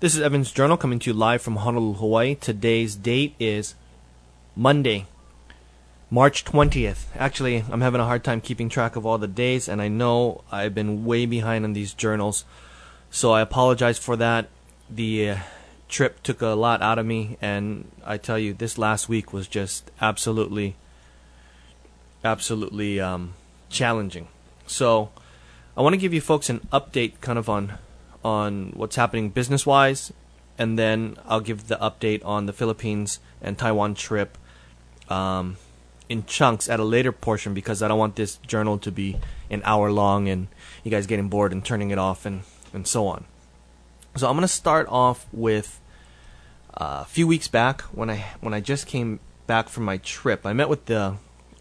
This is Evan's Journal coming to you live from Honolulu, Hawaii. Today's date is Monday, March 20th. Actually, I'm having a hard time keeping track of all the days, and I know I've been way behind on these journals, so I apologize for that. The trip took a lot out of me, and I tell you, this last week was just absolutely challenging. So I want to give you folks an update kind of on what's happening business-wise, and then I'll give the update on the Philippines and Taiwan trip in chunks at a later portion, because I don't want this journal to be an hour long and you guys getting bored and turning it off and so on. So I'm going to start off with a few weeks back when I just came back from my trip. I met with the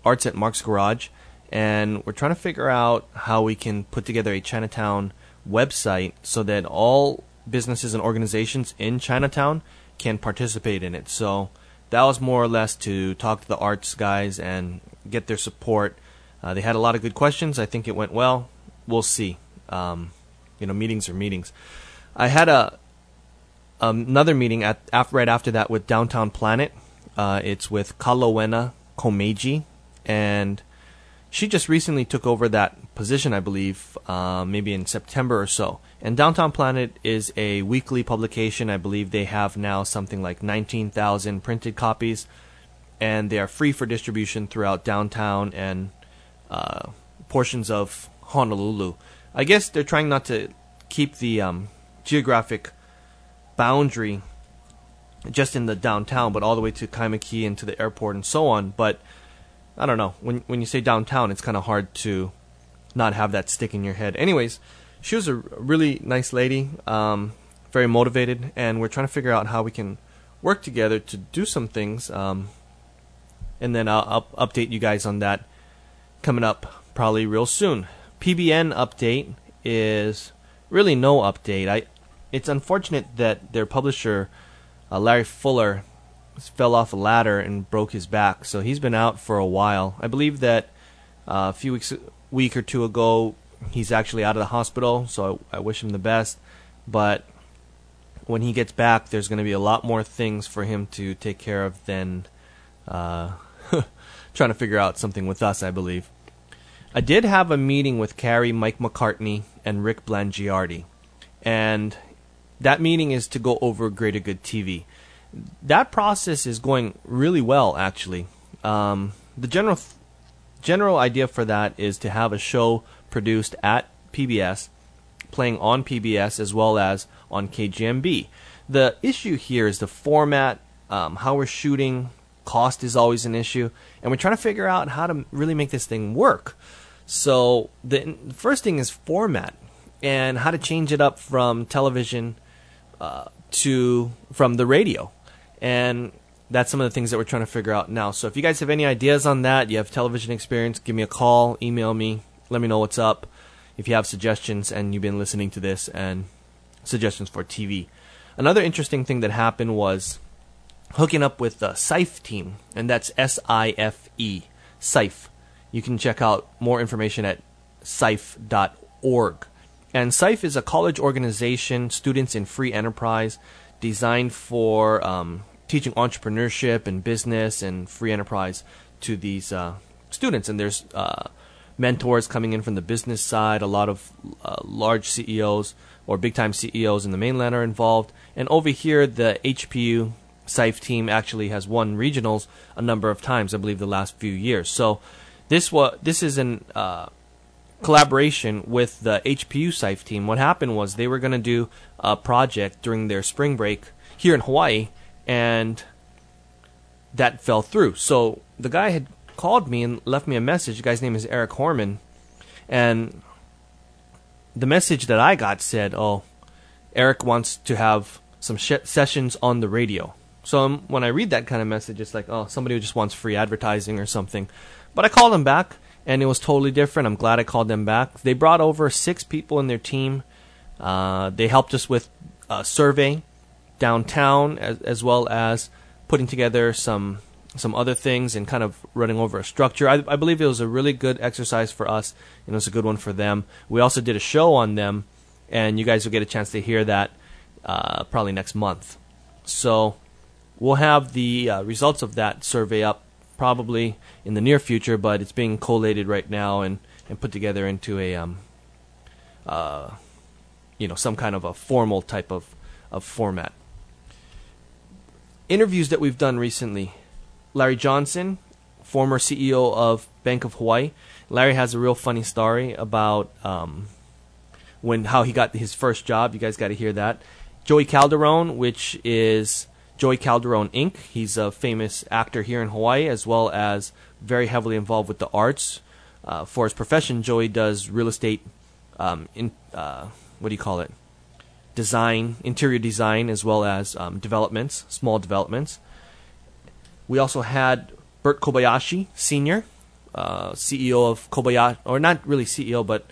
arts at Mark's Garage, and we're trying to figure out how we can put together a Chinatown website so that all businesses and organizations in Chinatown can participate in it. So that was more or less to talk to the arts guys and get their support. They had a lot of good questions. I think it went well. We'll see. Meetings are meetings. I had another meeting right after that with Downtown Planet. It's with Kaloena Komeji, and she just recently took over that position, I believe, maybe in September or so. And Downtown Planet is a weekly publication. I believe they have now something like 19,000 printed copies, and they are free for distribution throughout downtown and portions of Honolulu. I guess they're trying not to keep the geographic boundary just in the downtown, but all the way to Kaimuki and to the airport and so on. But I don't know, when you say downtown, it's kind of hard to not have that stick in your head. Anyways, she was a really nice lady, very motivated, and we're trying to figure out how we can work together to do some things, and then I'll update you guys on that coming up probably real soon. PBN update is really no update. It's unfortunate that their publisher, Larry Fuller, fell off a ladder and broke his back, so he's been out for a while. I believe that a few week or two ago, he's actually out of the hospital, so I wish him the best. But when he gets back, there's going to be a lot more things for him to take care of than trying to figure out something with us, I believe. I did have a meeting with Carrie, Mike McCartney, and Rick Blangiardi, and that meeting is to go over Greater Good TV. That process is going really well, actually. The general idea for that is to have a show produced at PBS, playing on PBS as well as on KGMB. The issue here is the format, how we're shooting, cost is always an issue, and we're trying to figure out how to really make this thing work. So the first thing is format and how to change it up from television to from the radio. And that's some of the things that we're trying to figure out now. So if you guys have any ideas on that, you have television experience, give me a call, email me, let me know what's up. If you have suggestions and you've been listening to this, and suggestions for TV. Another interesting thing that happened was hooking up with the SIFE team, and that's S-I-F-E, SIFE. You can check out more information at sife.org. And SIFE is a college organization, students in free enterprise, designed for teaching entrepreneurship and business and free enterprise to these students. And there's mentors coming in from the business side. A lot of large CEOs or big-time CEOs in the mainland are involved. And over here, the HPU SIFE team actually has won regionals a number of times, I believe the last few years. So this is an collaboration with the HPU SIFE team. What happened was they were going to do a project during their spring break here in Hawaii, and that fell through. So the guy had called me and left me a message. The guy's name is Erik Hormann, and the message that I got said, "Oh, Eric wants to have some sessions on the radio. So when I read that kind of message, it's like, oh, somebody just wants free advertising or something. But I called them back, and it was totally different. I'm glad I called them back. They brought over 6 people in their team. They helped us with a survey downtown, as well as putting together some other things and kind of running over a structure. I believe it was a really good exercise for us, and it was a good one for them. We also did a show on them, and you guys will get a chance to hear that probably next month. So we'll have the results of that survey up probably in the near future, but it's being collated right now and put together into a some kind of a formal type of format. Interviews that we've done recently. Larry Johnson, former CEO of Bank of Hawaii. Larry has a real funny story about how he got his first job. You guys got to hear that. Joey Caldarone, which is Joey Caldarone Inc. He's a famous actor here in Hawaii, as well as very heavily involved with the arts. For his profession, Joey does real estate, design, interior design, as well as developments, small developments. We also had Bert Kobayashi Sr., CEO of Kobayashi, or not really CEO, but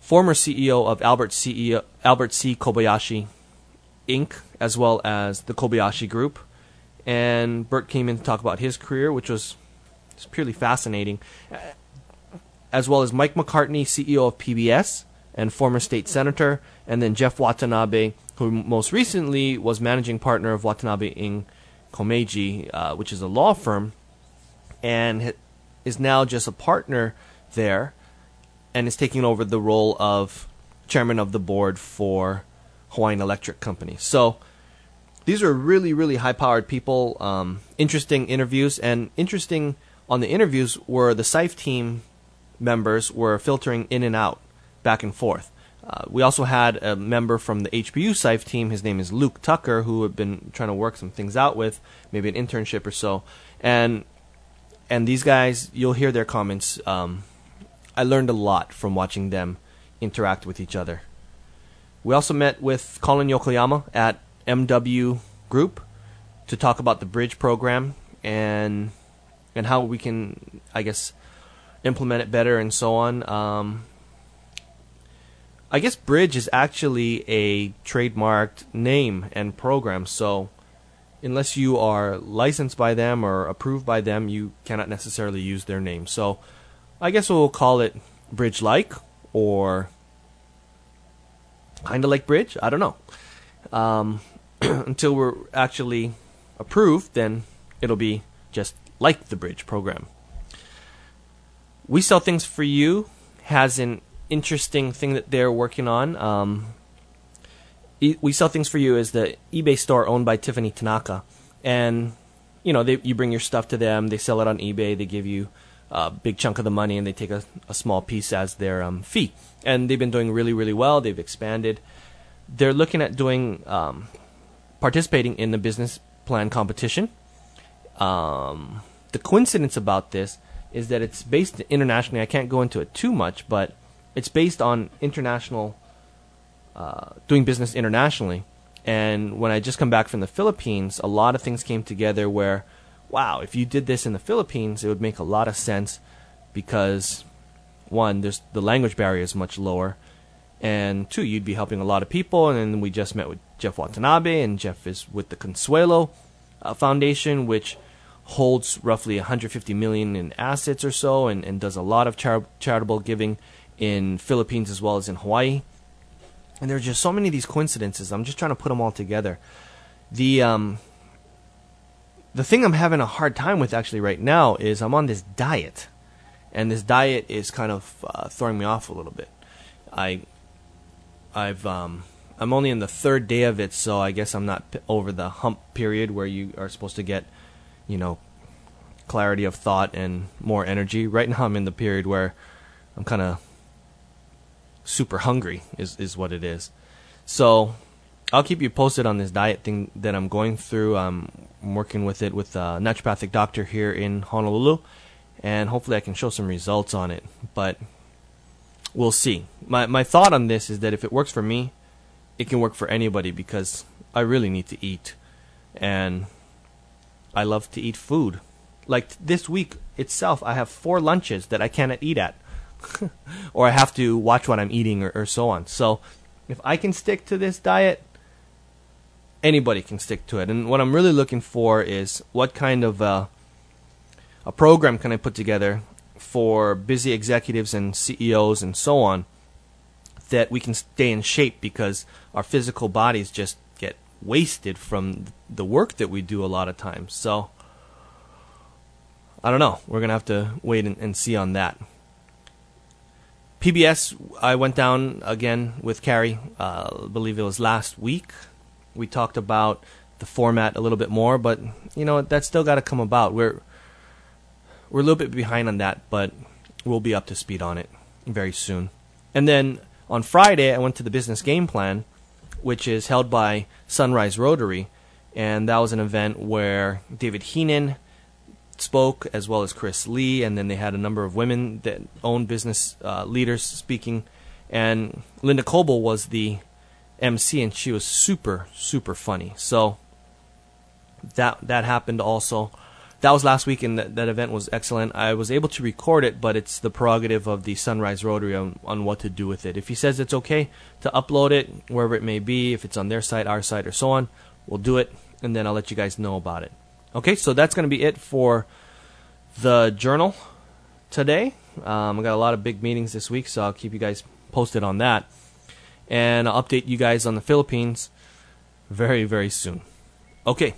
former CEO of Albert C. Kobayashi Inc., as well as the Kobayashi group. And Bert came in to talk about his career, which was purely fascinating, as well as Mike McCartney, CEO of PBS and former state senator, and then Jeff Watanabe, who most recently was managing partner of Watanabe in Komeji, which is a law firm, and is now just a partner there and is taking over the role of chairman of the board for Hawaiian Electric Company. So these are really, really high-powered people, interesting interviews, and interesting on the interviews were the SIFE team members were filtering in and out, back and forth. We also had a member from the HPU SIFE team. His name is Luke Tucker, who had been trying to work some things out with, maybe an internship or so. And these guys, you'll hear their comments. I learned a lot from watching them interact with each other. We also met with Colin Yokoyama at MW Group to talk about the Bridge program and how we can, I guess, implement it better and so on. I guess Bridge is actually a trademarked name and program, so unless you are licensed by them or approved by them, you cannot necessarily use their name. So I guess we'll call it Bridge-like, or kind of like Bridge. I don't know. Until we're actually approved, then it'll be just like the Bridge program. We Sell Things For You has an interesting thing that they're working on. We Sell Things For You is the eBay store owned by Tiffany Tanaka, and you bring your stuff to them, they sell it on eBay, they give you a big chunk of the money, and they take a small piece as their fee. And they've been doing really, really well. They've expanded. They're looking at doing participating in the business plan competition. The coincidence about this is that it's based internationally. I can't go into it too much, but it's based on international, doing business internationally. And when I just come back from the Philippines, a lot of things came together where, wow, if you did this in the Philippines, it would make a lot of sense because, one, there's the language barrier is much lower, and two, you'd be helping a lot of people. And then we just met with Jeff Watanabe, and Jeff is with the Consuelo Foundation, which holds roughly $150 million in assets or so, and does a lot of charitable giving in Philippines as well as in Hawaii. And there's just so many of these coincidences. I'm just trying to put them all together. The thing I'm having a hard time with actually right now is I'm on this diet, and this diet is kind of throwing me off a little bit. I'm only in the 3rd day of it, so I guess I'm not over the hump period where you are supposed to get, clarity of thought and more energy. Right now I'm in the period where I'm kind of super hungry is what it is. So I'll keep you posted on this diet thing that I'm going through. I'm working with it with a naturopathic doctor here in Honolulu, and hopefully I can show some results on it, but we'll see. My thought on this is that if it works for me, it can work for anybody, because I really need to eat, and I love to eat food. Like this week itself, I have 4 lunches that I cannot eat at, or I have to watch what I'm eating, or so on. So if I can stick to this diet, anybody can stick to it. And what I'm really looking for is what kind of a program can I put together for busy executives and CEOs and so on, that we can stay in shape, because our physical bodies just get wasted from the work that we do a lot of times. So I don't know. We're going to have to wait and see on that. PBS, I went down again with Carrie, I believe it was last week. We talked about the format a little bit more, but you know, that's still got to come about. We're a little bit behind on that, but we'll be up to speed on it very soon. And then on Friday, I went to the Business Game Plan, which is held by Sunrise Rotary, and that was an event where David Heenan spoke, as well as Chris Lee, and then they had a number of women that own business leaders speaking, and Linda Coble was the MC, and she was super, super funny. So that happened also. That was last week, and that event was excellent. I was able to record it, but it's the prerogative of the Sunrise Rotary on what to do with it. If he says it's okay to upload it, wherever it may be, if it's on their site, our site, or so on, we'll do it, and then I'll let you guys know about it. Okay, so that's going to be it for the journal today. I got a lot of big meetings this week, so I'll keep you guys posted on that. And I'll update you guys on the Philippines very, very soon. Okay.